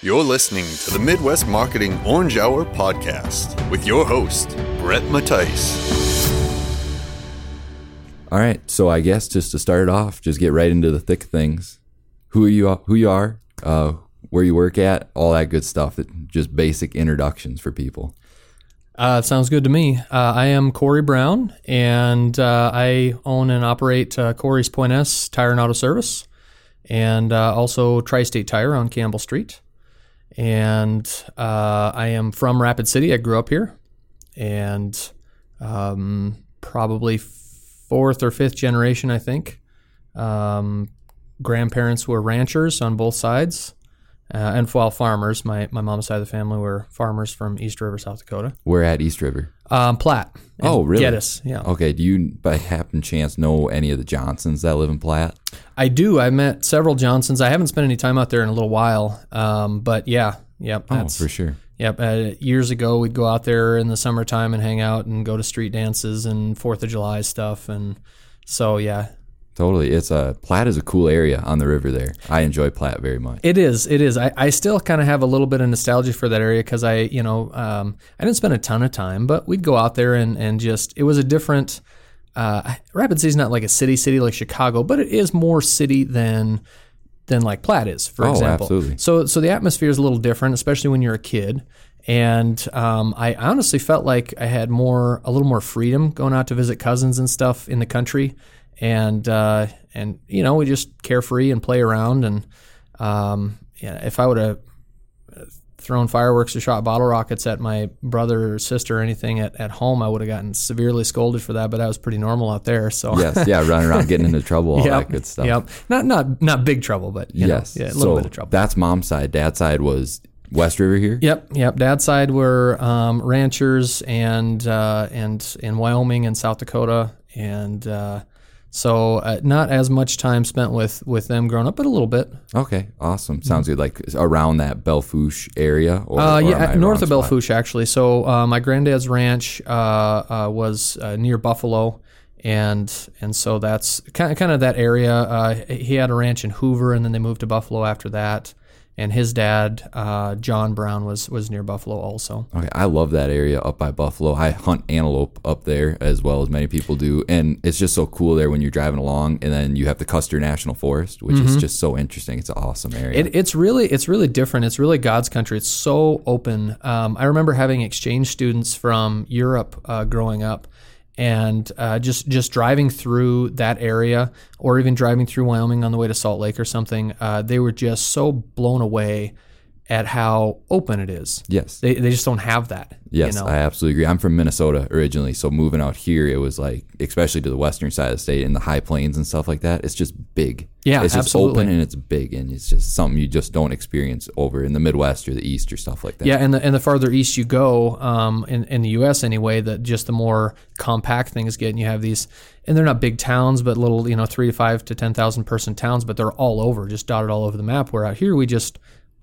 You're listening to the Midwest Marketing Orange Hour podcast with your host, Brett Matice. All right, so I guess just to start it off, just get right into the thick things. Who you are, where you work at, all that good stuff. Just basic introductions for people. Sounds good to me. I am Corey Brown, and I own and operate Corey's Point S Tire and Auto Service, and also Tri-State Tire on Campbell Street. And I am from Rapid City. I grew up here, and probably fourth or fifth generation, I think. Grandparents were ranchers on both sides. And while farmers, my mom's side of the family were farmers from East River, South Dakota. Where at East River? Platt. Oh, really? Geddes, yeah. Okay, do you by happen chance know any of the Johnsons that live in Platt? I do. I met several Johnsons. I haven't spent any time out there in a little while, but yeah. Yep. That's, oh, for sure. Yep. Years ago, we'd go out there in the summertime and hang out and go to street dances and 4th of July stuff, and so, yeah. Totally. Platte is a cool area on the river there. I enjoy Platte very much. It is. I still kind of have a little bit of nostalgia for that area because I didn't spend a ton of time, but we'd go out there and just, it was a different, Rapid City's not like a city like Chicago, but it is more city than like Platte is, for example. Absolutely. So the atmosphere is a little different, especially when you're a kid. And I honestly felt like I had a little more freedom going out to visit cousins and stuff in the country. And you know, we just carefree and play around. And if I would have thrown fireworks or shot bottle rockets at my brother or sister or anything at home, I would have gotten severely scolded for that. But that was pretty normal out there. So yes, yeah, running around, getting into trouble, all that good stuff. Yep, not big trouble, but a little bit of trouble. That's mom's side. Dad's side was West River here. Yep. Dad's side were ranchers and in Wyoming and South Dakota and. So not as much time spent with them growing up, but a little bit. Okay, awesome. Sounds good. Like around that Belle Fourche area? Or north of Belle Fourche, actually. So my granddad's ranch was near Buffalo, and so that's kind of that area. He had a ranch in Hoover, and then they moved to Buffalo after that. And his dad, John Brown, was near Buffalo also. Okay, I love that area up by Buffalo. I hunt antelope up there as well as many people do. And it's just so cool there when you're driving along. And then you have the Custer National Forest, which is just so interesting. It's an awesome area. It's really different. It's really God's country. It's so open. I remember having exchange students from Europe growing up. And just driving through that area or even driving through Wyoming on the way to Salt Lake or something, they were just so blown away at how open it is. Yes. They just don't have that. Yes, you know? I absolutely agree. I'm from Minnesota originally, so moving out here, it was like, especially to the western side of the state and the high plains and stuff like that, it's just big. Yeah, it's just absolutely. Open and it's big, and it's just something you just don't experience over in the Midwest or the East or stuff like that. Yeah, and the farther east you go, in the U.S. anyway, the more compact things get, and you have these, and they're not big towns, but little, 3 to 5 to 10,000 person towns, but they're all over, just dotted all over the map. Where out here we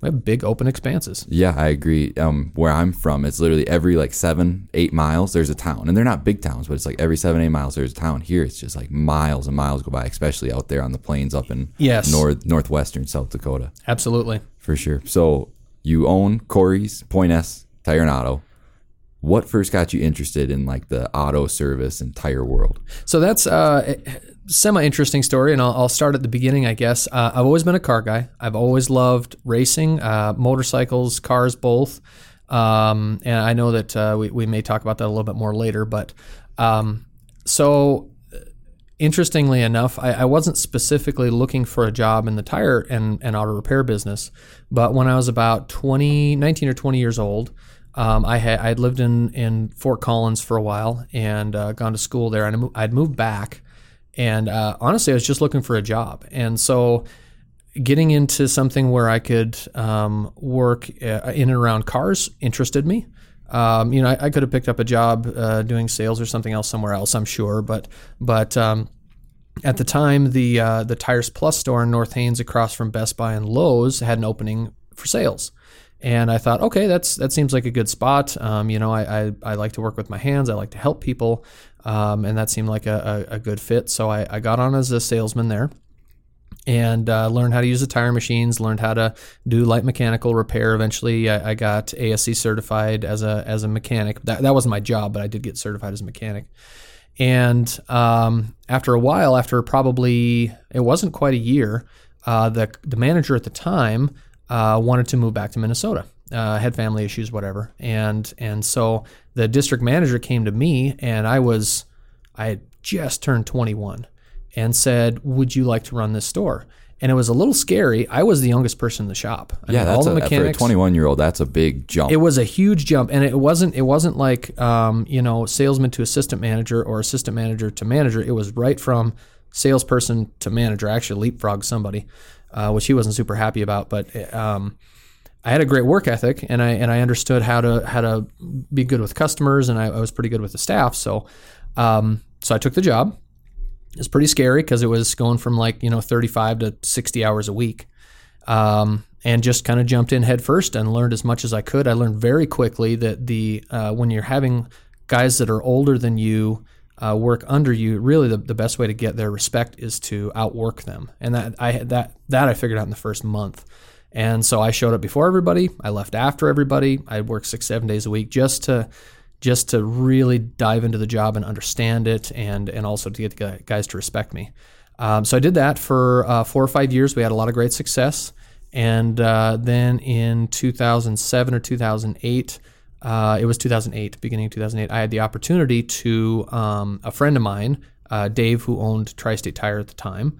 have big open expanses. Yeah, I agree. Where I'm from, it's literally every 7-8 miles, there's a town. And they're not big towns, but it's like every 7-8 miles, there's a town. Here, it's just like miles and miles go by, especially out there on the plains up in northwestern South Dakota. Absolutely. For sure. So you own Corey's Point S Tire and Auto. What first got you interested in the auto service and tire world? So that's semi-interesting story, and I'll start at the beginning, I guess. I've always been a car guy. I've always loved racing, motorcycles, cars, both. And I know that we may talk about that a little bit more later. But so interestingly enough, I wasn't specifically looking for a job in the tire and auto repair business. But when I was about 19 or 20 years old, I had lived in Fort Collins for a while and gone to school there, and I'd moved back. And honestly, I was just looking for a job. And so getting into something where I could work in and around cars interested me. I could have picked up a job doing sales or something else somewhere else, I'm sure. But at the time, the Tires Plus store in North Haines across from Best Buy and Lowe's had an opening for sales. And I thought, okay, that seems like a good spot. I like to work with my hands. I like to help people. And that seemed like a good fit. So I got on as a salesman there. and learned how to use the tire machines, learned how to do light mechanical repair. Eventually, I got ASE certified as a mechanic. That wasn't my job, but I did get certified as a mechanic. And after a while, after probably, it wasn't quite a year, the manager at the time wanted to move back to Minnesota. Had family issues, whatever. And so the district manager came to me, and I had just turned 21, and said, "Would you like to run this store?" And it was a little scary. I was the youngest person in the shop. I mean, that's all the mechanics, for a 21-year-old, that's a big jump. It was a huge jump, and it wasn't like salesman to assistant manager or assistant manager to manager. It was right from salesperson to manager. I actually leapfrogged somebody, which he wasn't super happy about. But I had a great work ethic, and I understood how to be good with customers, and I was pretty good with the staff. So I took the job. It's pretty scary because it was going from 35 to 60 hours a week, and just kind of jumped in head first and learned as much as I could. I learned very quickly that when you're having guys that are older than you work under you, really the best way to get their respect is to outwork them, and that I figured out in the first month. And so I showed up before everybody. I left after everybody. I worked 6-7 days a week just to really dive into the job and understand it, and also to get the guys to respect me. So I did that for 4 or 5 years. We had a lot of great success. And then in 2007 or 2008, it was 2008, beginning of 2008, I had the opportunity to, a friend of mine, Dave, who owned Tri-State Tire at the time,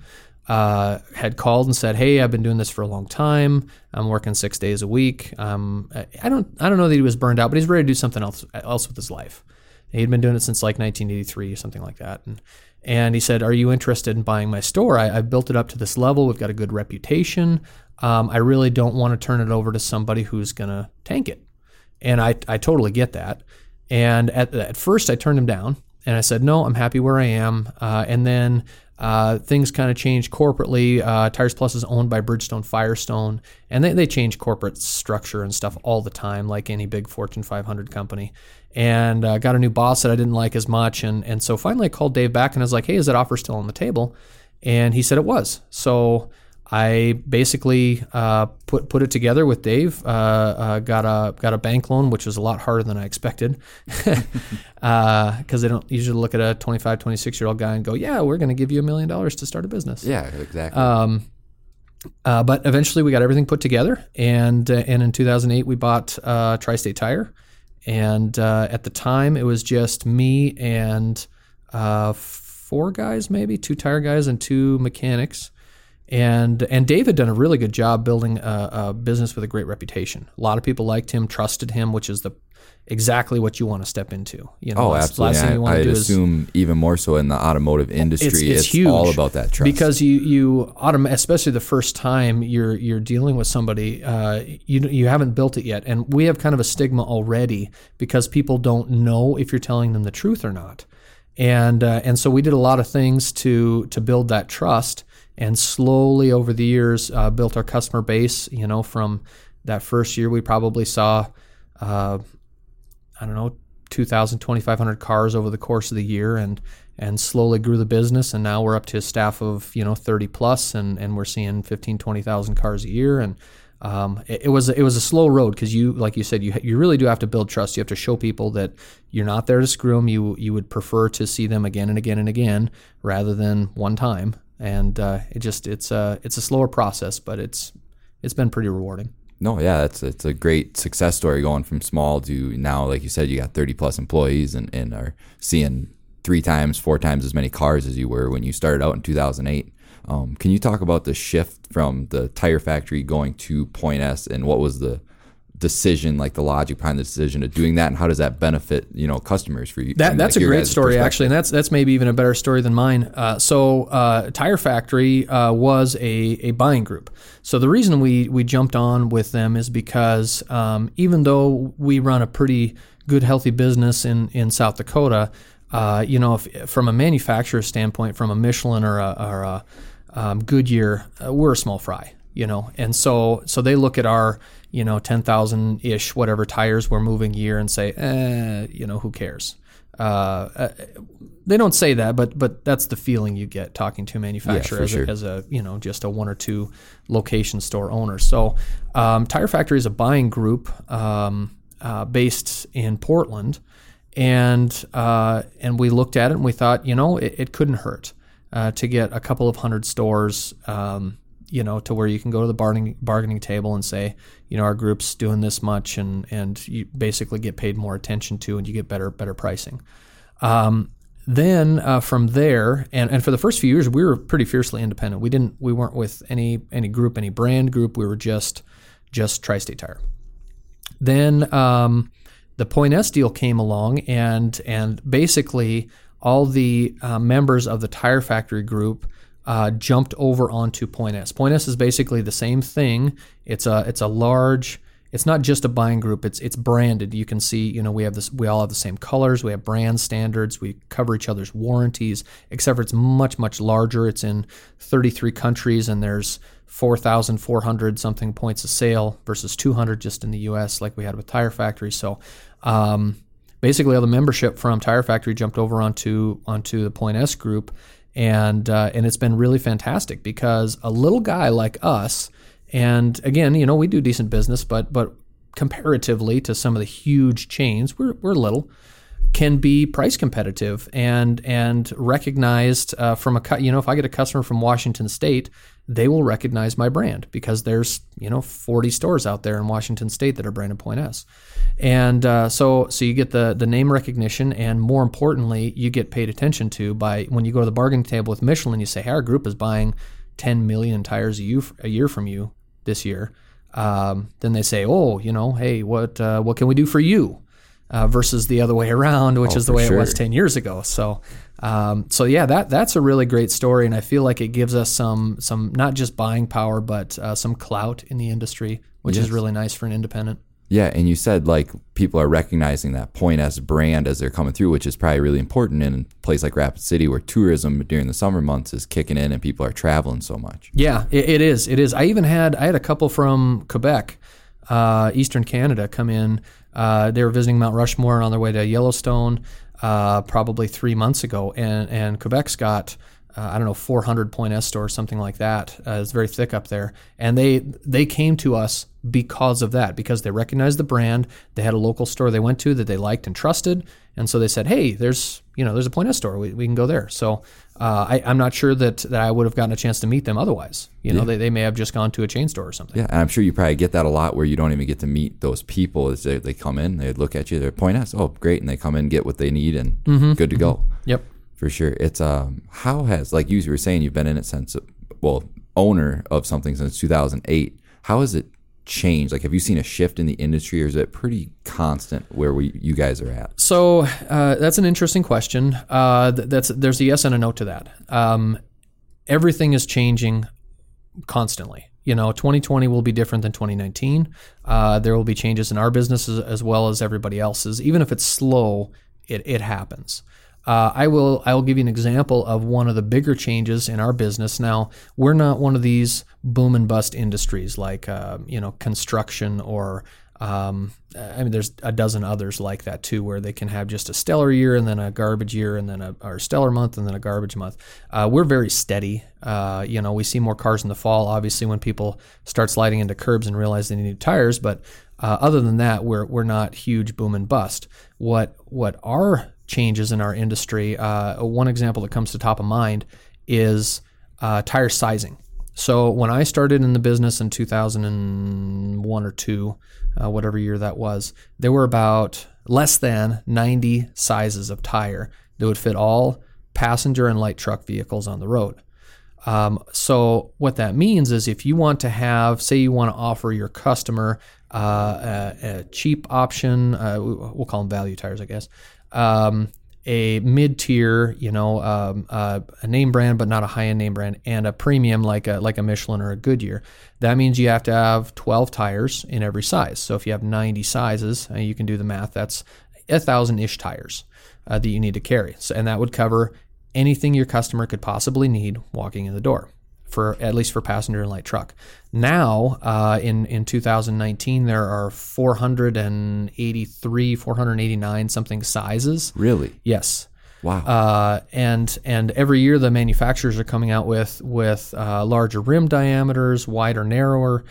had called and said, "Hey, I've been doing this for a long time. I'm working 6 days a week. I don't know that he was burned out, but he's ready to do something else with his life." And he'd been doing it since 1983 or something like that. And he said, "Are you interested in buying my store? I've built it up to this level. We've got a good reputation. I really don't want to turn it over to somebody who's going to tank it." And I totally get that. And at first I turned him down and I said, "No, I'm happy where I am." And then things kind of changed corporately. Tires Plus is owned by Bridgestone Firestone, and they change corporate structure and stuff all the time, like any big Fortune 500 company. And I got a new boss that I didn't like as much. And so finally I called Dave back and I was like, "Hey, is that offer still on the table?" And he said it was. So I basically put it together with Dave, got a bank loan, which was a lot harder than I expected, because they don't usually look at a 25, 26-year-old guy and go, "Yeah, we're going to give you $1 million to start a business." Yeah, exactly. But eventually we got everything put together, and in 2008 we bought Tri-State Tire, and at the time it was just me and four guys, maybe two tire guys and two mechanics. And Dave had done a really good job building a business with a great reputation. A lot of people liked him, trusted him, which is exactly what you want to step into. Absolutely. Last thing you want to do assume even more so in the automotive industry, it's huge, all about that trust. Because you especially the first time you're dealing with somebody, you haven't built it yet, and we have kind of a stigma already because people don't know if you're telling them the truth or not, and so we did a lot of things to build that trust. And slowly over the years, built our customer base. From that first year, we probably saw, 2,000, 2,500 cars over the course of the year, and slowly grew the business. And now we're up to a staff of 30 plus, and we're seeing 15,000, 20,000 cars a year. And it was a slow road because you really do have to build trust. You have to show people that you're not there to screw them. You would prefer to see them again and again and again rather than one time. And it's a slower process, but it's been pretty rewarding. No, yeah, it's a great success story going from small to now, like you said, you got 30 plus employees and are seeing 3 times, 4 times as many cars as you were when you started out in 2008. Can you talk about the shift from the Tire Factory going to Point S, and what was the decision, the logic behind the decision of doing that, and how does that benefit customers for you? That's a great story, actually, and that's maybe even a better story than mine. So Tire Factory was a buying group. So the reason we jumped on with them is because even though we run a pretty good, healthy business in South Dakota, if, from a manufacturer standpoint, from a Michelin or a Goodyear, we're a small fry. And so they look at our 10,000-ish, whatever tires we're moving year and say, who cares? They don't say that, but that's the feeling you get talking to a manufacturer as just a one or two location store owner. So Tire Factory is a buying group based in Portland, and we looked at it and we thought, it couldn't hurt to get a couple of hundred stores, to where you can go to the bargaining table and say, our group's doing this much, and you basically get paid more attention to, and you get better pricing. Then from there, and for the first few years, we were pretty fiercely independent. We weren't with any group, any brand group. We were just Tri-State Tire. Then the Point S deal came along, and basically all the members of the Tire Factory group jumped over onto Point S. Point S is basically the same thing. It's a large. It's not just a buying group. It's branded. You can see, we have this. We all have the same colors. We have brand standards. We cover each other's warranties. Except for it's much, much larger. It's in 33 countries, and there's 4,400 something points of sale versus 200 just in the U.S. like we had with Tire Factory. So basically, all the membership from Tire Factory jumped over onto the Point S group, and it's been really fantastic because a little guy like us. And again, we do decent business, but comparatively to some of the huge chains, we're little, can be price competitive and recognized from a if I get a customer from Washington State, they will recognize my brand because there's 40 stores out there in Washington State that are branded Point S, and so you get the name recognition, and more importantly, you get paid attention to by when you go to the bargaining table with Michelin, you say, "Hey, our group is buying 10 million tires a year from you this year," then they say, hey, what can we do for you? Versus the other way around, which is the way it was 10 years ago. So, that's a really great story, and I feel like it gives us some not just buying power, but some clout in the industry, which is really nice for an independent. Yeah, and you said people are recognizing that Point S brand as they're coming through, which is probably really important in a place like Rapid City where tourism during the summer months is kicking in and people are traveling so much. Yeah, it is. I had a couple from Quebec, Eastern Canada, come in. They were visiting Mount Rushmore and on their way to Yellowstone probably 3 months ago, and Quebec's got 400 Point S stores, something like that. It's very thick up there. And they came to us because of that, because they recognized the brand. They had a local store they went to that they liked and trusted. And so they said, hey, there's a Point S store. We can go there. So I'm not sure that I would have gotten a chance to meet them otherwise. They may have just gone to a chain store or something. Yeah, and I'm sure you probably get that a lot where you don't even get to meet those people. As they come in, they look at you, they're Point S. Oh, great. And they come in, get what they need, and good to go. Yep. For sure. It's how has, like you were saying, you've been in it since, owner of something since 2008. How has it changed? Have you seen a shift in the industry, or is it pretty constant where you guys are at? So that's an interesting question. There's a yes and a no to that. Everything is changing constantly. 2020 will be different than 2019. There will be changes in our business as well as everybody else's. Even if it's slow, it happens. I will give you an example of one of the bigger changes in our business. Now, we're not one of these boom and bust industries like construction or there's a dozen others like that too, where they can have just a stellar year and then a garbage year and then or stellar month and then a garbage month. We're very steady. We see more cars in the fall, obviously, when people start sliding into curbs and realize they need tires. But other than that, we're not huge boom and bust. What our changes in our industry, one example that comes to top of mind is tire sizing. So when I started in the business in 2001 or 2, whatever year that was, there were about less than 90 sizes of tire that would fit all passenger and light truck vehicles on the road. So what that means is if you want to have, say you want to offer your customer a cheap option, we'll call them value tires, I guess, a mid-tier, a name brand but not a high-end name brand, and a premium like a Michelin or a Goodyear. That means you have to have 12 tires in every size. So if you have 90 sizes, you can do the math. That's 1,000-ish tires that you need to carry. So, and that would cover anything your customer could possibly need walking in the door. for at least for passenger and light truck. Now, in 2019, there are 483, 489 something sizes. Really? Yes. Wow. And every year the manufacturers are coming out with larger rim diameters, wider, narrower.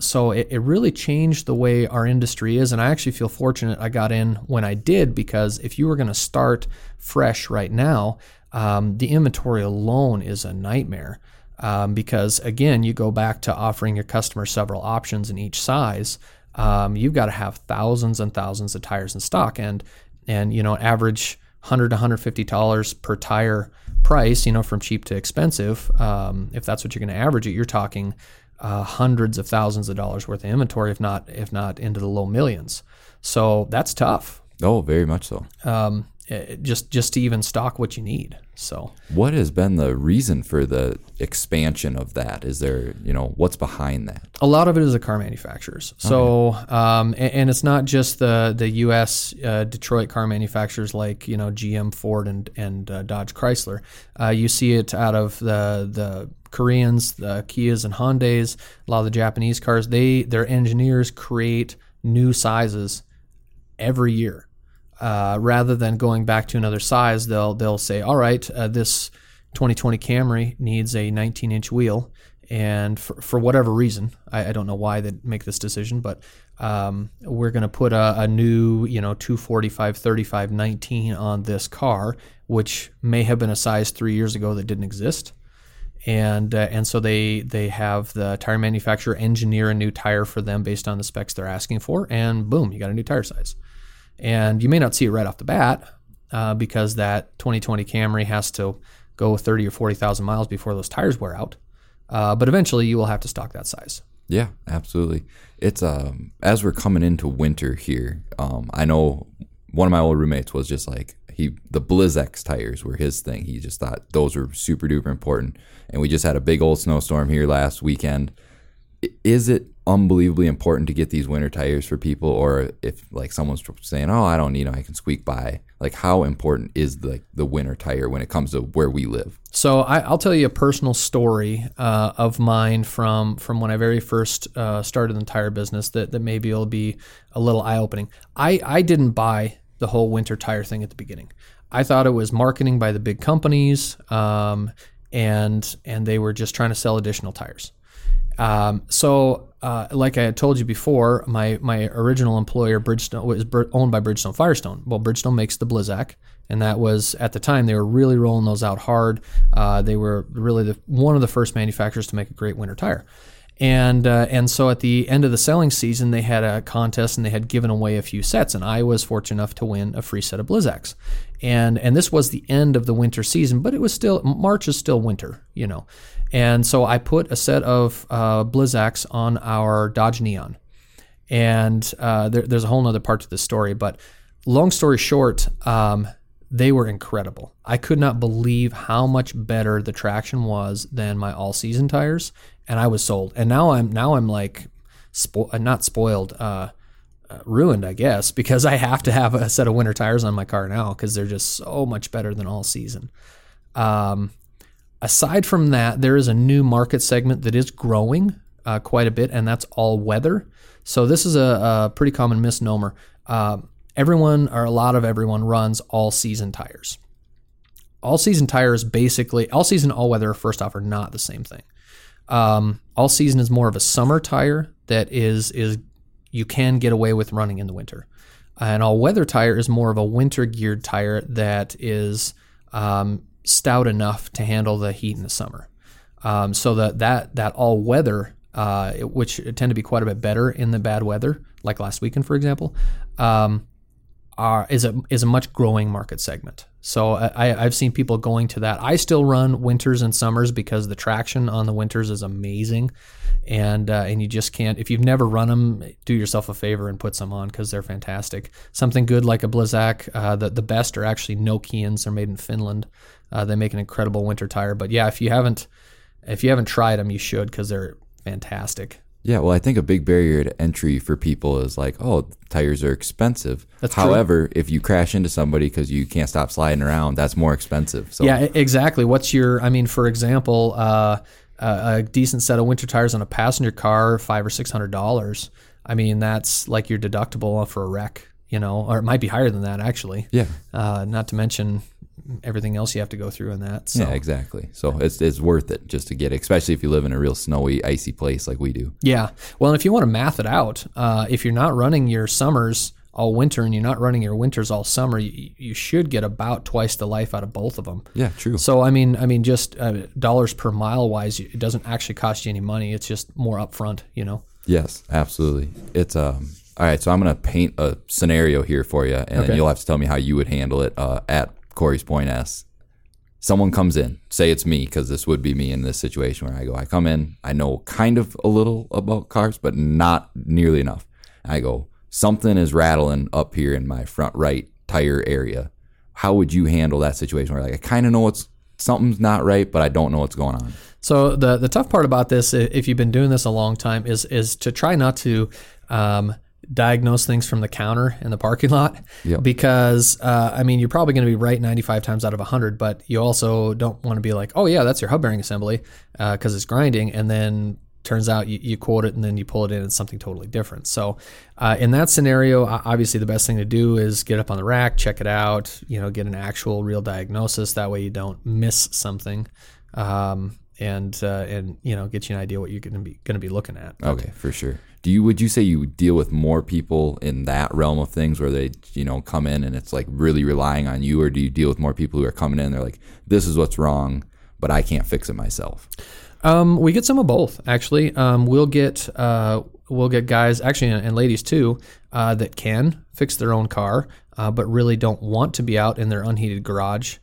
So it really changed the way our industry is. And I actually feel fortunate I got in when I did, because if you were going to start fresh right now, the inventory alone is a nightmare. Because again, you go back to offering your customer several options in each size. You've got to have thousands and thousands of tires in stock, and you know, average $100 to $150 per tire price, you know, from cheap to expensive. If that's what you're going to average it, you're talking hundreds of thousands of dollars worth of inventory, if not into the low millions. So that's tough. Oh, very much so. Just to even stock what you need. So what has been the reason for the expansion of that? Is there, you know, what's behind that? A lot of it is the car manufacturers. So, okay. And it's not just the U.S. Detroit car manufacturers like, you know, GM, Ford, and Dodge Chrysler. You see it out of the Koreans, the Kias and Hondas, a lot of the Japanese cars. Their engineers create new sizes every year. Rather than going back to another size, they'll say, all right, this 2020 Camry needs a 19-inch wheel, and for whatever reason, I don't know why they make this decision, but we're going to put a new, you know, 245, 35, 19 on this car, which may have been a size 3 years ago that didn't exist. And so they have the tire manufacturer engineer a new tire for them based on the specs they're asking for, and boom, you got a new tire size. And you may not see it right off the bat because that 2020 Camry has to go 30 or 40,000 miles before those tires wear out. But eventually you will have to stock that size. Yeah, absolutely. It's as we're coming into winter here, I know one of my old roommates was just like, the Blizzak tires were his thing. He just thought those were super duper important. And we just had a big old snowstorm here last weekend. Is it unbelievably important to get these winter tires for people, or if like someone's saying, oh, I don't need them, I can squeak by, like how important is like the winter tire when it comes to where we live? So I'll tell you a personal story of mine from when I very first started in the tire business that maybe will be a little eye-opening. I didn't buy the whole winter tire thing at the beginning. I thought it was marketing by the big companies, and they were just trying to sell additional tires. So, like I had told you before, my original employer, Bridgestone, was owned by Bridgestone Firestone. Well, Bridgestone makes the Blizzak, and that was, at the time, they were really rolling those out hard. They were really one of the first manufacturers to make a great winter tire. And so at the end of the selling season, they had a contest and they had given away a few sets, and I was fortunate enough to win a free set of Blizzaks. And this was the end of the winter season, but it was still, March is still winter, you know. And so I put a set of Blizzaks on our Dodge Neon. And there's a whole other part to this story, but long story short, they were incredible. I could not believe how much better the traction was than my all-season tires, and I was sold. And now I'm like, not spoiled, ruined, I guess, because I have to have a set of winter tires on my car now because they're just so much better than all-season. Aside from that, there is a new market segment that is growing quite a bit, and that's all-weather. So this is a pretty common misnomer. A lot of everyone runs all-season tires. All-season tires basically, all-season and all-weather, first off, are not the same thing. All-season is more of a summer tire that is you can get away with running in the winter. An all-weather tire is more of a winter-geared tire that is stout enough to handle the heat in the summer. So that all-weather, which tend to be quite a bit better in the bad weather, like last weekend, for example, is a much growing market segment. So I've seen people going to that. I still run winters and summers because the traction on the winters is amazing, and you just can't. If you've never run them, do yourself a favor and put some on because they're fantastic. Something good like a Blizzak. The best are actually Nokians. They're made in Finland. They make an incredible winter tire. But yeah, if you haven't tried them, you should because they're fantastic. Yeah, well, I think a big barrier to entry for people is like, oh, tires are expensive. That's true. However, if you crash into somebody because you can't stop sliding around, that's more expensive. So. Yeah, exactly. For example, a decent set of winter tires on a passenger car, $500 or $600. I mean, that's like your deductible for a wreck, you know, or it might be higher than that actually. Yeah. Not to mention everything else you have to go through in that. So. Yeah, exactly. So it's worth it just to get it, especially if you live in a real snowy, icy place like we do. Yeah. Well, and if you want to math it out, if you're not running your summers all winter and you're not running your winters all summer, you should get about twice the life out of both of them. Yeah, true. So, I mean, just dollars per mile wise, it doesn't actually cost you any money. It's just more upfront, you know? Yes, absolutely. It's all right. So I'm going to paint a scenario here for you, and then you'll have to tell me how you would handle it at Corey's Point S. Someone comes in, say it's me, because this would be me in this situation where I go, I come in, I know kind of a little about cars, but not nearly enough. I go, something is rattling up here in my front right tire area. How would you handle that situation where, like, I kind of know something's not right, but I don't know what's going on? So the tough part about this, if you've been doing this a long time, is to try not to diagnose things from the counter in the parking lot. Yep. Because, I mean, you're probably going to be right 95 times out of 100, but you also don't want to be like, oh, yeah, that's your hub bearing assembly because it's grinding, and then turns out you quote it and then you pull it in and it's something totally different. So in that scenario, obviously the best thing to do is get up on the rack, check it out, you know, get an actual real diagnosis. That way you don't miss something. And you know, get you an idea what you're going to be looking at. Okay, for sure. Would you say you deal with more people in that realm of things where they, you know, come in and it's like really relying on you, or do you deal with more people who are coming in and they're like, this is what's wrong, but I can't fix it myself? We get some of both, actually. We'll get guys, actually, and ladies too, that can fix their own car, but really don't want to be out in their unheated garage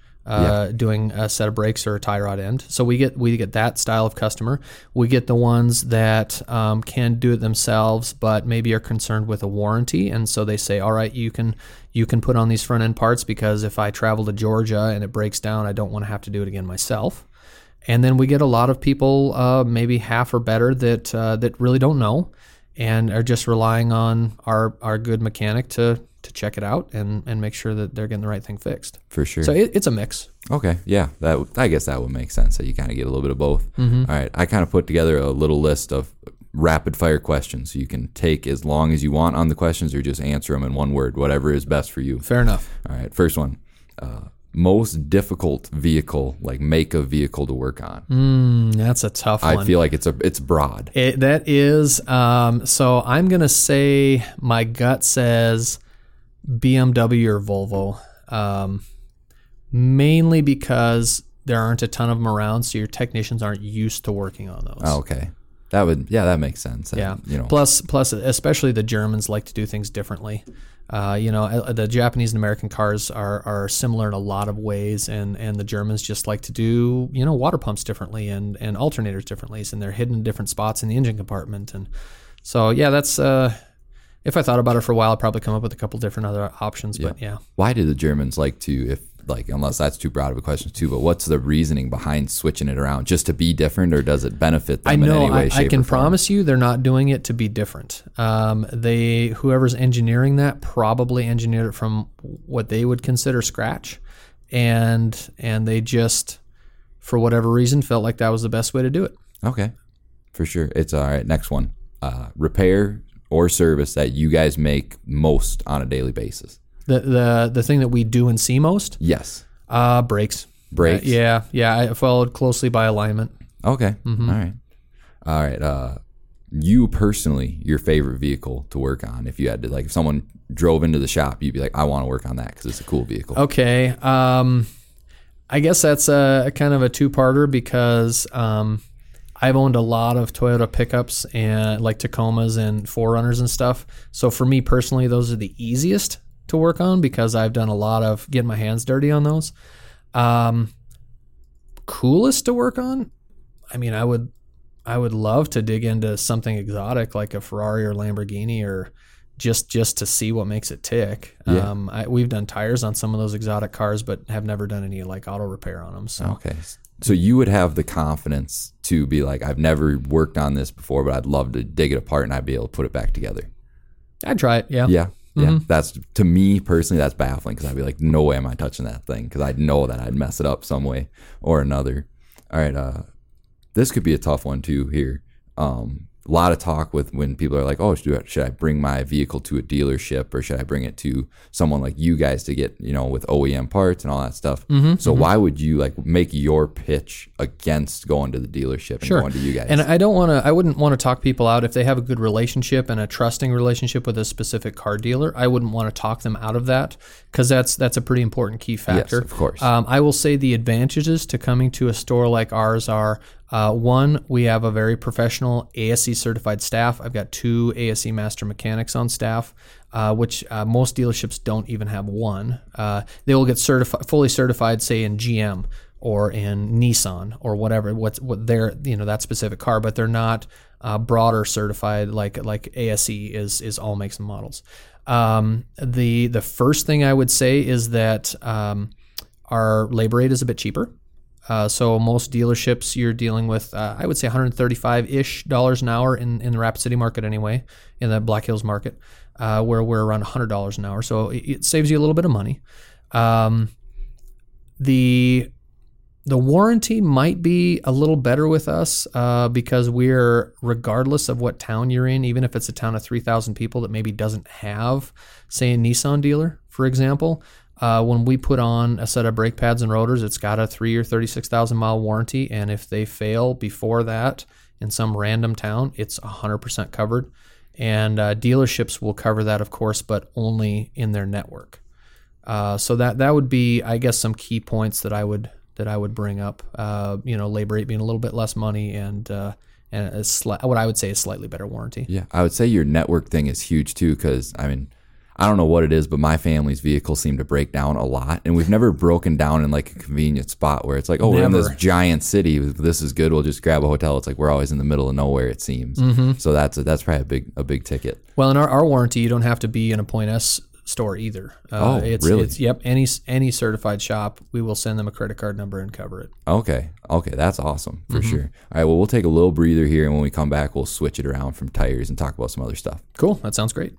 doing a set of brakes or a tie rod end. So we get that style of customer. We get the ones that can do it themselves, but maybe are concerned with a warranty, and so they say, all right, you can put on these front end parts because if I travel to Georgia and it breaks down, I don't want to have to do it again myself. And then we get a lot of people, maybe half or better, that really don't know and are just relying on our good mechanic to check it out and make sure that they're getting the right thing fixed. For sure. So it's a mix. Okay, yeah. I guess that would make sense. So you kind of get a little bit of both. Mm-hmm. All right. I kind of put together a little list of rapid-fire questions. So you can take as long as you want on the questions or just answer them in one word, whatever is best for you. Fair enough. All right, first one. Most difficult vehicle, like make a vehicle to work on. That's a tough one. I feel like it's broad. That is. So I'm going to say my gut says BMW or Volvo, mainly because there aren't a ton of them around. So your technicians aren't used to working on those. Oh, okay. That makes sense. Yeah. You know. Plus, especially the Germans like to do things differently. You know, the Japanese and American cars are similar in a lot of ways, and the Germans just like to do, you know, water pumps differently and alternators differently, and they're hidden in different spots in the engine compartment. And so, yeah, that's if I thought about it for a while, I'd probably come up with a couple different other options. Yeah. But yeah, why do the Germans like to, if like, unless that's too broad of a question too, but what's the reasoning behind switching it around? Just to be different, or does it benefit them in any way, shape, or form? I can promise you they're not doing it to be different. Whoever's engineering that probably engineered it from what they would consider scratch, and they just, for whatever reason, felt like that was the best way to do it. Okay, for sure. It's all right. Next one. Repair or service that you guys make most on a daily basis. The thing that we do and see most? Yes. Brakes. Yeah. I followed closely by alignment. Okay. Mm-hmm. All right. You personally, your favorite vehicle to work on, if you had to, like, if someone drove into the shop, you'd be like, I want to work on that because it's a cool vehicle. Okay. I guess that's a kind of a two-parter because I've owned a lot of Toyota pickups and like Tacomas and 4Runners and stuff. So for me personally, those are the easiest to work on because I've done a lot of getting my hands dirty on those. Coolest to work on? I mean, I would love to dig into something exotic like a Ferrari or Lamborghini, or just to see what makes it tick. Yeah. We've done tires on some of those exotic cars, but have never done any like auto repair on them. So. Okay. So you would have the confidence to be like, I've never worked on this before, but I'd love to dig it apart and I'd be able to put it back together. I'd try it. Yeah. Yeah. Yeah, mm-hmm. That's, to me personally, that's baffling because I'd be like, no way am I touching that thing because I'd know that I'd mess it up some way or another. All right. this could be a tough one too here. A lot of talk with when people are like, oh, should I bring my vehicle to a dealership or should I bring it to someone like you guys to get, you know, with OEM parts and all that stuff. Mm-hmm, so mm-hmm. Why would you like make your pitch against going to the dealership and sure. Going to you guys? And I wouldn't want to talk people out if they have a good relationship and a trusting relationship with a specific car dealer. I wouldn't want to talk them out of that because that's a pretty important key factor. Yes, of course. I will say the advantages to coming to a store like ours are, one, we have a very professional ASE certified staff. I've got 2 ASE master mechanics on staff, which most dealerships don't even have one. They will get fully certified, say in GM or in Nissan or whatever, what their, you know, that specific car, but they're not broader certified like ASE is all makes and models. The first thing I would say is that our labor rate is a bit cheaper. So most dealerships you're dealing with, I would say $135-ish an hour in the Rapid City market anyway, in the Black Hills market, where we're around $100 an hour. So it saves you a little bit of money. The warranty might be a little better with us because we're, regardless of what town you're in, even if it's a town of 3,000 people that maybe doesn't have, say, a Nissan dealer, for example, when we put on a set of brake pads and rotors, it's got a 3 or 36,000 mile warranty, and if they fail before that in some random town, it's 100% covered. And dealerships will cover that, of course, but only in their network. So that would be, I guess, some key points that I would bring up. Labor rate being a little bit less money, and what I would say is slightly better warranty. Yeah, I would say your network thing is huge too, because I mean, I don't know what it is, but my family's vehicles seem to break down a lot. And we've never broken down in like a convenient spot where it's like, oh, never. We're in this giant city. This is good. We'll just grab a hotel. It's like we're always in the middle of nowhere, it seems. Mm-hmm. So that's probably a big ticket. Well, in our warranty, you don't have to be in a Point S store either. Really? Yep. Any certified shop, we will send them a credit card number and cover it. Okay. That's awesome for mm-hmm. sure. All right. Well, we'll take a little breather here. And when we come back, we'll switch it around from tires and talk about some other stuff. Cool. That sounds great.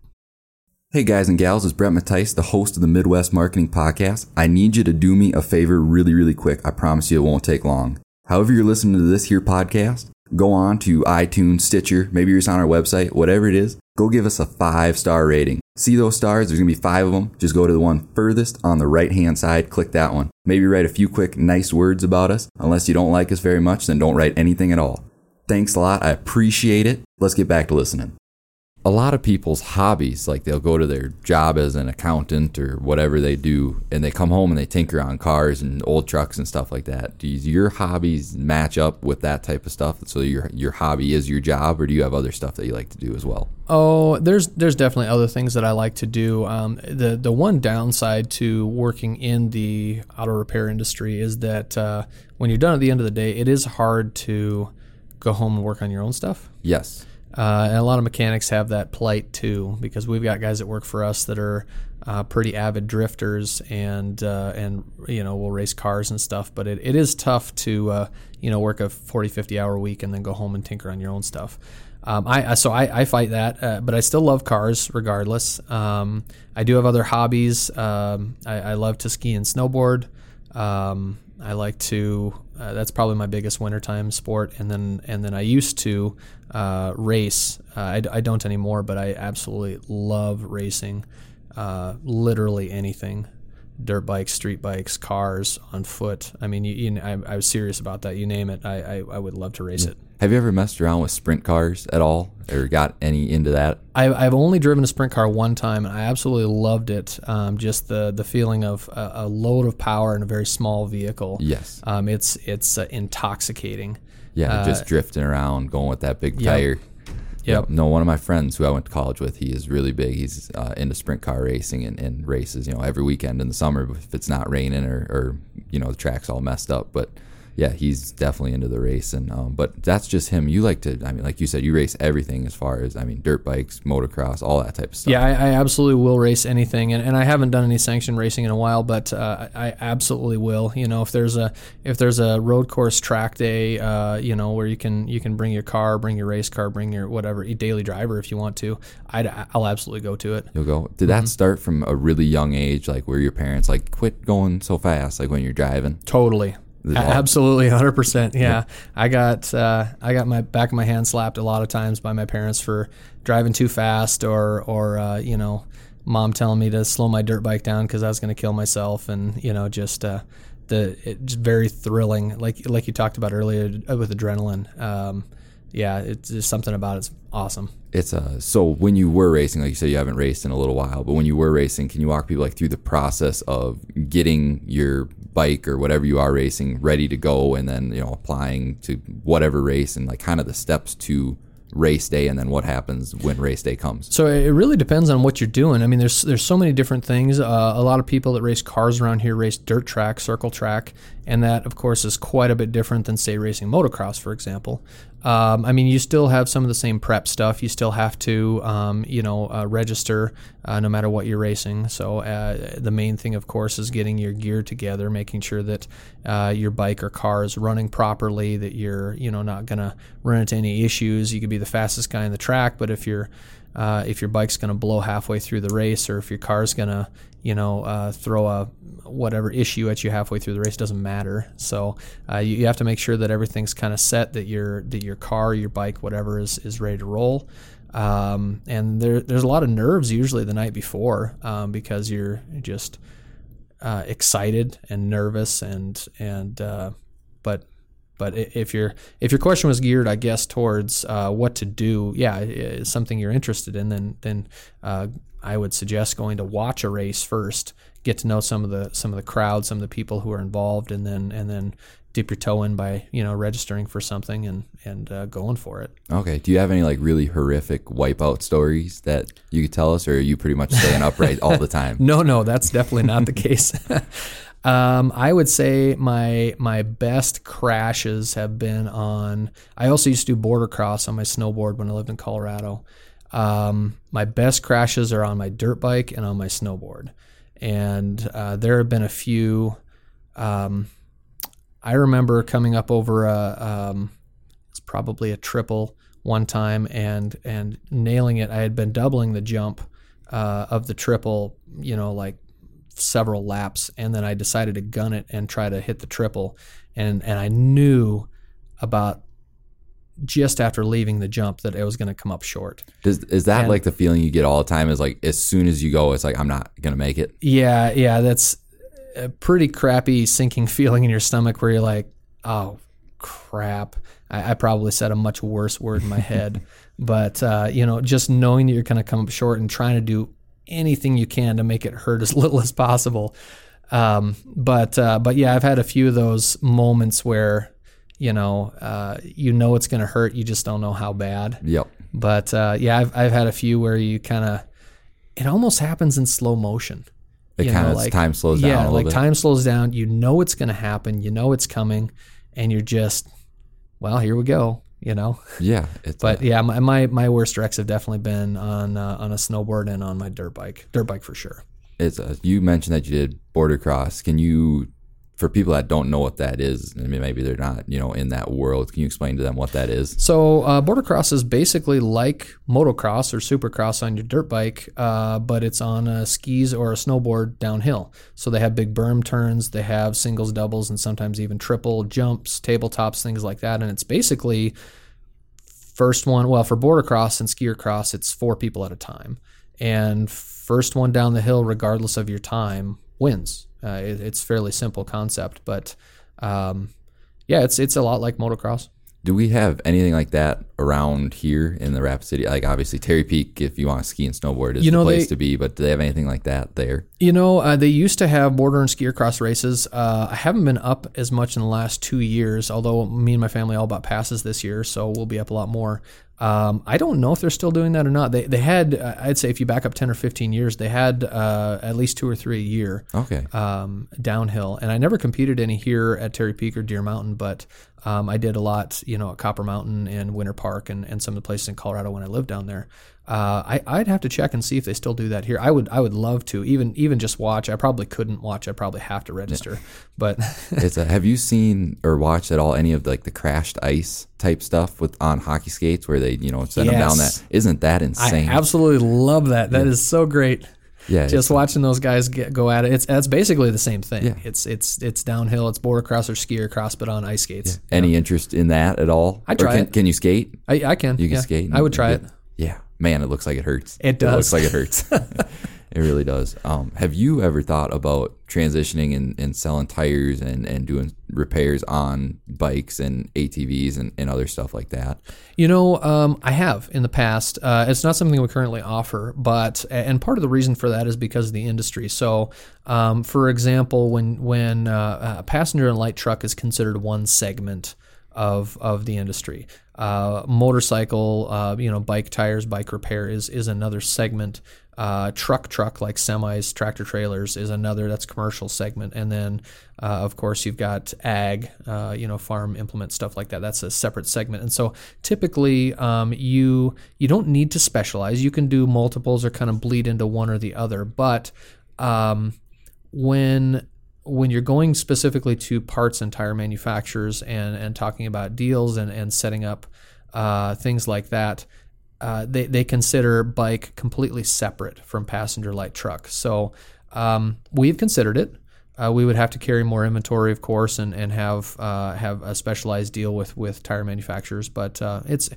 Hey guys and gals, it's Brett Matice, the host of the Midwest Marketing Podcast. I need you to do me a favor really, really quick. I promise you it won't take long. However you're listening to this here podcast, go on to iTunes, Stitcher, maybe you're just on our website, whatever it is, go give us a 5-star rating. See those stars? There's going to be 5 of them. Just go to the one furthest on the right-hand side, click that one. Maybe write a few quick, nice words about us. Unless you don't like us very much, then don't write anything at all. Thanks a lot. I appreciate it. Let's get back to listening. A lot of people's hobbies, like they'll go to their job as an accountant or whatever they do, and they come home and they tinker on cars and old trucks and stuff like that. Do your hobbies match up with that type of stuff? So your hobby is your job, or do you have other stuff that you like to do as well? Oh, there's definitely other things that I like to do. The one downside to working in the auto repair industry is that when you're done at the end of the day, it is hard to go home and work on your own stuff. Yes. And a lot of mechanics have that plight too, because we've got guys that work for us that are pretty avid drifters and you know, will race cars and stuff. But it is tough to work a 40-50 hour week and then go home and tinker on your own stuff. I fight that, but I still love cars regardless. I do have other hobbies. I love to ski and snowboard. I like to. That's probably my biggest wintertime sport. And then I used to race. I don't anymore, but I absolutely love racing. Literally anything: dirt bikes, street bikes, cars, on foot. I mean, I was serious about that. You name it, I would love to race it. Have you ever messed around with sprint cars at all, or got any into that? I've only driven a sprint car one time, and I absolutely loved it. Just the feeling of a load of power in a very small vehicle. Yes. It's intoxicating. Yeah, just drifting around, going with that big tire. Yep. No, one of my friends who I went to college with, he is really big. He's into sprint car racing and races, you know, every weekend in the summer if it's not raining or you know, the track's all messed up. But yeah, he's definitely into the race. And but that's just him. You like to, I mean, like you said, you race everything as far as, I mean, dirt bikes, motocross, all that type of stuff. Yeah, I absolutely will race anything, and I haven't done any sanctioned racing in a while, but I absolutely will. You know, if there's a road course track day, where you can bring your car, bring your race car, bring your whatever daily driver if you want to, I'll absolutely go to it. You'll go. Did that start from a really young age, like where your parents like quit going so fast, like when you're driving? Totally. Absolutely, 100%. Yeah. I got my back of my hand slapped a lot of times by my parents for driving too fast, or you know, mom telling me to slow my dirt bike down because I was going to kill myself, and you know, just it's very thrilling, like you talked about earlier with adrenaline. Yeah, it's just something about it's awesome. It's so when you were racing, like you said, you haven't raced in a little while, but when you were racing, can you walk people like through the process of getting your bike or whatever you are racing ready to go, and then, you know, applying to whatever race, and like kind of the steps to race day, and then what happens when race day comes? So it really depends on what you're doing. I mean, there's so many different things. A lot of people that race cars around here race dirt track, circle track, and that of course is quite a bit different than say racing motocross, for example. I mean, you still have some of the same prep stuff. You still have to, register no matter what you're racing. So the main thing, of course, is getting your gear together, making sure that your bike or car is running properly, that you're, you know, not going to run into any issues. You could be the fastest guy on the track, but if your bike's going to blow halfway through the race, or if your car's going to, you know, throw a whatever issue at you halfway through the race, doesn't matter. So you have to make sure that everything's kind of set, that your car, your bike, whatever is ready to roll. And there's a lot of nerves usually the night before, because you're just excited and nervous, but if your question was geared, I guess, towards what to do, it's something you're interested in, then I would suggest going to watch a race first, get to know some of the crowd, some of the people who are involved, and then dip your toe in by, you know, registering for something and going for it. Okay. Do you have any like really horrific wipeout stories that you could tell us, or are you pretty much staying upright all the time? No, that's definitely not the case. I would say my best crashes have been on, I also used to do border cross on my snowboard when I lived in Colorado. My best crashes are on my dirt bike and on my snowboard. And there have been a few. I remember coming up over it's probably a triple one time, and nailing it. I had been doubling the jump of the triple, you know, like several laps, and then I decided to gun it and try to hit the triple, and I knew about just after leaving the jump that it was going to come up short. Is that like the feeling you get all the time, is like as soon as you go, it's like, I'm not going to make it? Yeah. That's a pretty crappy sinking feeling in your stomach where you're like, oh crap. I probably said a much worse word in my head, but you know, just knowing that you're going to come up short and trying to do anything you can to make it hurt as little as possible. But yeah, I've had a few of those moments where, you know it's going to hurt. You just don't know how bad. Yep. But I've had a few where you kind of, it almost happens in slow motion. It kind of like, time slows down. Yeah, like time slows down. You know it's going to happen. You know it's coming, and you're just, well, here we go. You know. Yeah. My worst wrecks have definitely been on a snowboard and on my dirt bike. Dirt bike for sure. You mentioned that you did border cross. Can you? For people that don't know what that is, I mean, maybe they're not, you know, in that world, can you explain to them what that is? So border cross is basically like motocross or supercross on your dirt bike, but it's on skis or a snowboard downhill. So they have big berm turns, they have singles, doubles, and sometimes even triple jumps, tabletops, things like that. And it's basically first one, well, for border cross and skier cross, it's 4 people at a time. And first one down the hill, regardless of your time, wins. It's fairly simple concept, but it's a lot like motocross. Do we have anything like that around here in the Rapid City? Like obviously Terry Peak, if you want to ski and snowboard, is the place to be. But do they have anything like that there? You know, they used to have border and skier cross races. I haven't been up as much in the last 2 years, although me and my family all bought passes this year, so we'll be up a lot more. I don't know if they're still doing that or not. They had, I'd say if you back up 10 or 15 years, they had at least 2 or 3 a year. Okay. Downhill. And I never competed any here at Terry Peak or Deer Mountain, but I did a lot, you know, at Copper Mountain and Winter Park and some of the places in Colorado when I lived down there. I'd have to check and see if they still do that here. I would love to, even just watch. I probably couldn't watch. I probably have to register. Yeah. But have you seen or watched at all any of like the crashed ice type stuff on hockey skates where they, you know, send them down that? Isn't that insane? I absolutely love that. That is so great. Yeah, just watching those guys go at it. That's basically the same thing. Yeah. It's downhill, it's border cross or ski or cross, but on ice skates. Yeah. Any interest in that at all? I try. Can you skate? I can. You can skate. I would try it. Yeah, man, it looks like it hurts. It does. It looks like it hurts. It really does. Have you ever thought about transitioning and selling tires and doing repairs on bikes and ATVs and other stuff like that? You know, I have in the past. It's not something we currently offer, but and part of the reason for that is because of the industry. So, for example, when a passenger and light truck is considered one segment of the industry. Motorcycle, bike tires, bike repair is another segment. Truck like semis, tractor trailers is another. That's commercial segment. And then, of course, you've got ag, farm implement stuff like that. That's a separate segment. And so typically you don't need to specialize. You can do multiples or kind of bleed into one or the other. But when you're going specifically to parts and tire manufacturers and talking about deals and setting up things like that, they consider bike completely separate from passenger light truck. So we've considered it. We would have to carry more inventory, of course, and have a specialized deal with tire manufacturers. But it's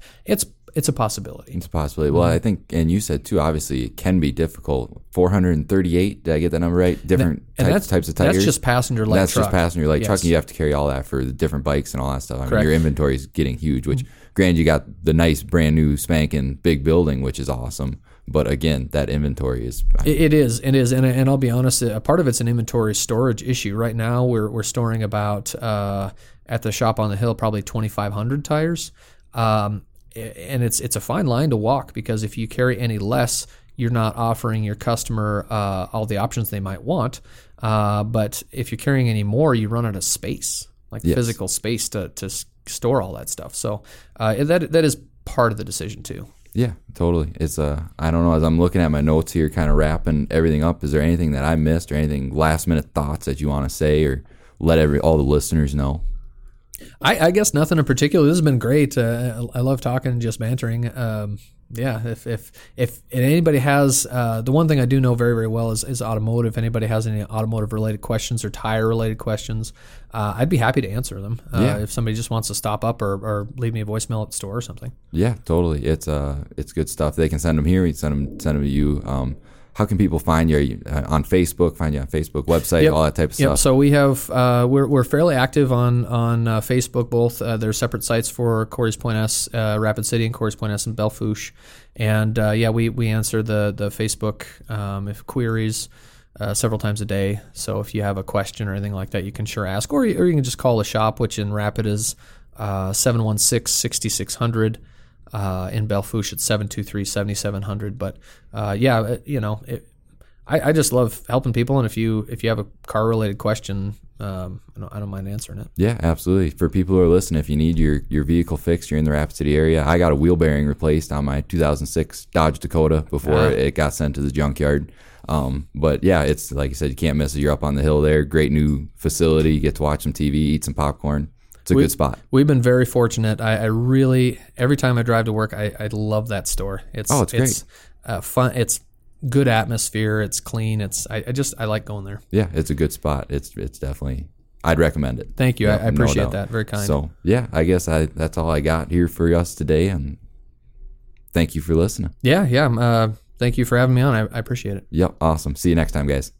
a possibility. It's a possibility. Well, I think, and you said too, obviously it can be difficult. 438, did I get that number right? Different types of tires. That's just passenger light truck. Yes. You have to carry all that for the different bikes and all that stuff. I mean, your inventory is getting huge, which granted, you got the nice brand new spanking big building, which is awesome. But again, that inventory is... It is. And I'll be honest, a part of it's an inventory storage issue. Right now, we're storing about, at the shop on the hill, probably 2,500 tires. And it's a fine line to walk, because if you carry any less, you're not offering your customer all the options they might want. But if you're carrying any more, you run out of space, physical space to store all that stuff. So that is part of the decision too. Yeah, totally. It's I don't know, as I'm looking at my notes here, kind of wrapping everything up, is there anything that I missed or anything last minute thoughts that you want to say or let all the listeners know? I guess nothing in particular. This has been great. I love talking and just bantering. If anybody has the one thing I do know very, very well is automotive. If anybody has any automotive related questions or tire related questions, I'd be happy to answer them. If somebody just wants to stop up or leave me a voicemail at the store or something. Yeah, totally. It's good stuff. They can send them here. We can send them to you. How can people find you on Facebook? Find you on Facebook website, all that type of stuff. So we have we're fairly active on Facebook. Both they're separate sites for Corey's Point S, Rapid City, and Corey's Point S and Belle Fourche. And we answer the Facebook queries several times a day. So if you have a question or anything like that, you can sure ask, or you can just call the shop, which in Rapid is 716-6600. In Belle Fourche at 723-7700. But I just love helping people, and if you have a car related question, I don't mind answering it. Yeah, absolutely. For people who are listening, if you need your vehicle fixed, you're in the Rapid City area. I got a wheel bearing replaced on my 2006 Dodge Dakota before it got sent to the junkyard. But yeah, it's like you said, you can't miss it. You're up on the hill there. Great new facility. You get to watch some TV, eat some popcorn. It's a good spot. We've been very fortunate. I really, every time I drive to work, I love that store. It's great. Fun. It's good atmosphere. It's clean. I like going there. Yeah, it's a good spot. It's definitely, I'd recommend it. Thank you. I appreciate that. Very kind. So yeah, I guess that's all I got here for us today. And thank you for listening. Yeah. Thank you for having me on. I appreciate it. Yep. Awesome. See you next time, guys.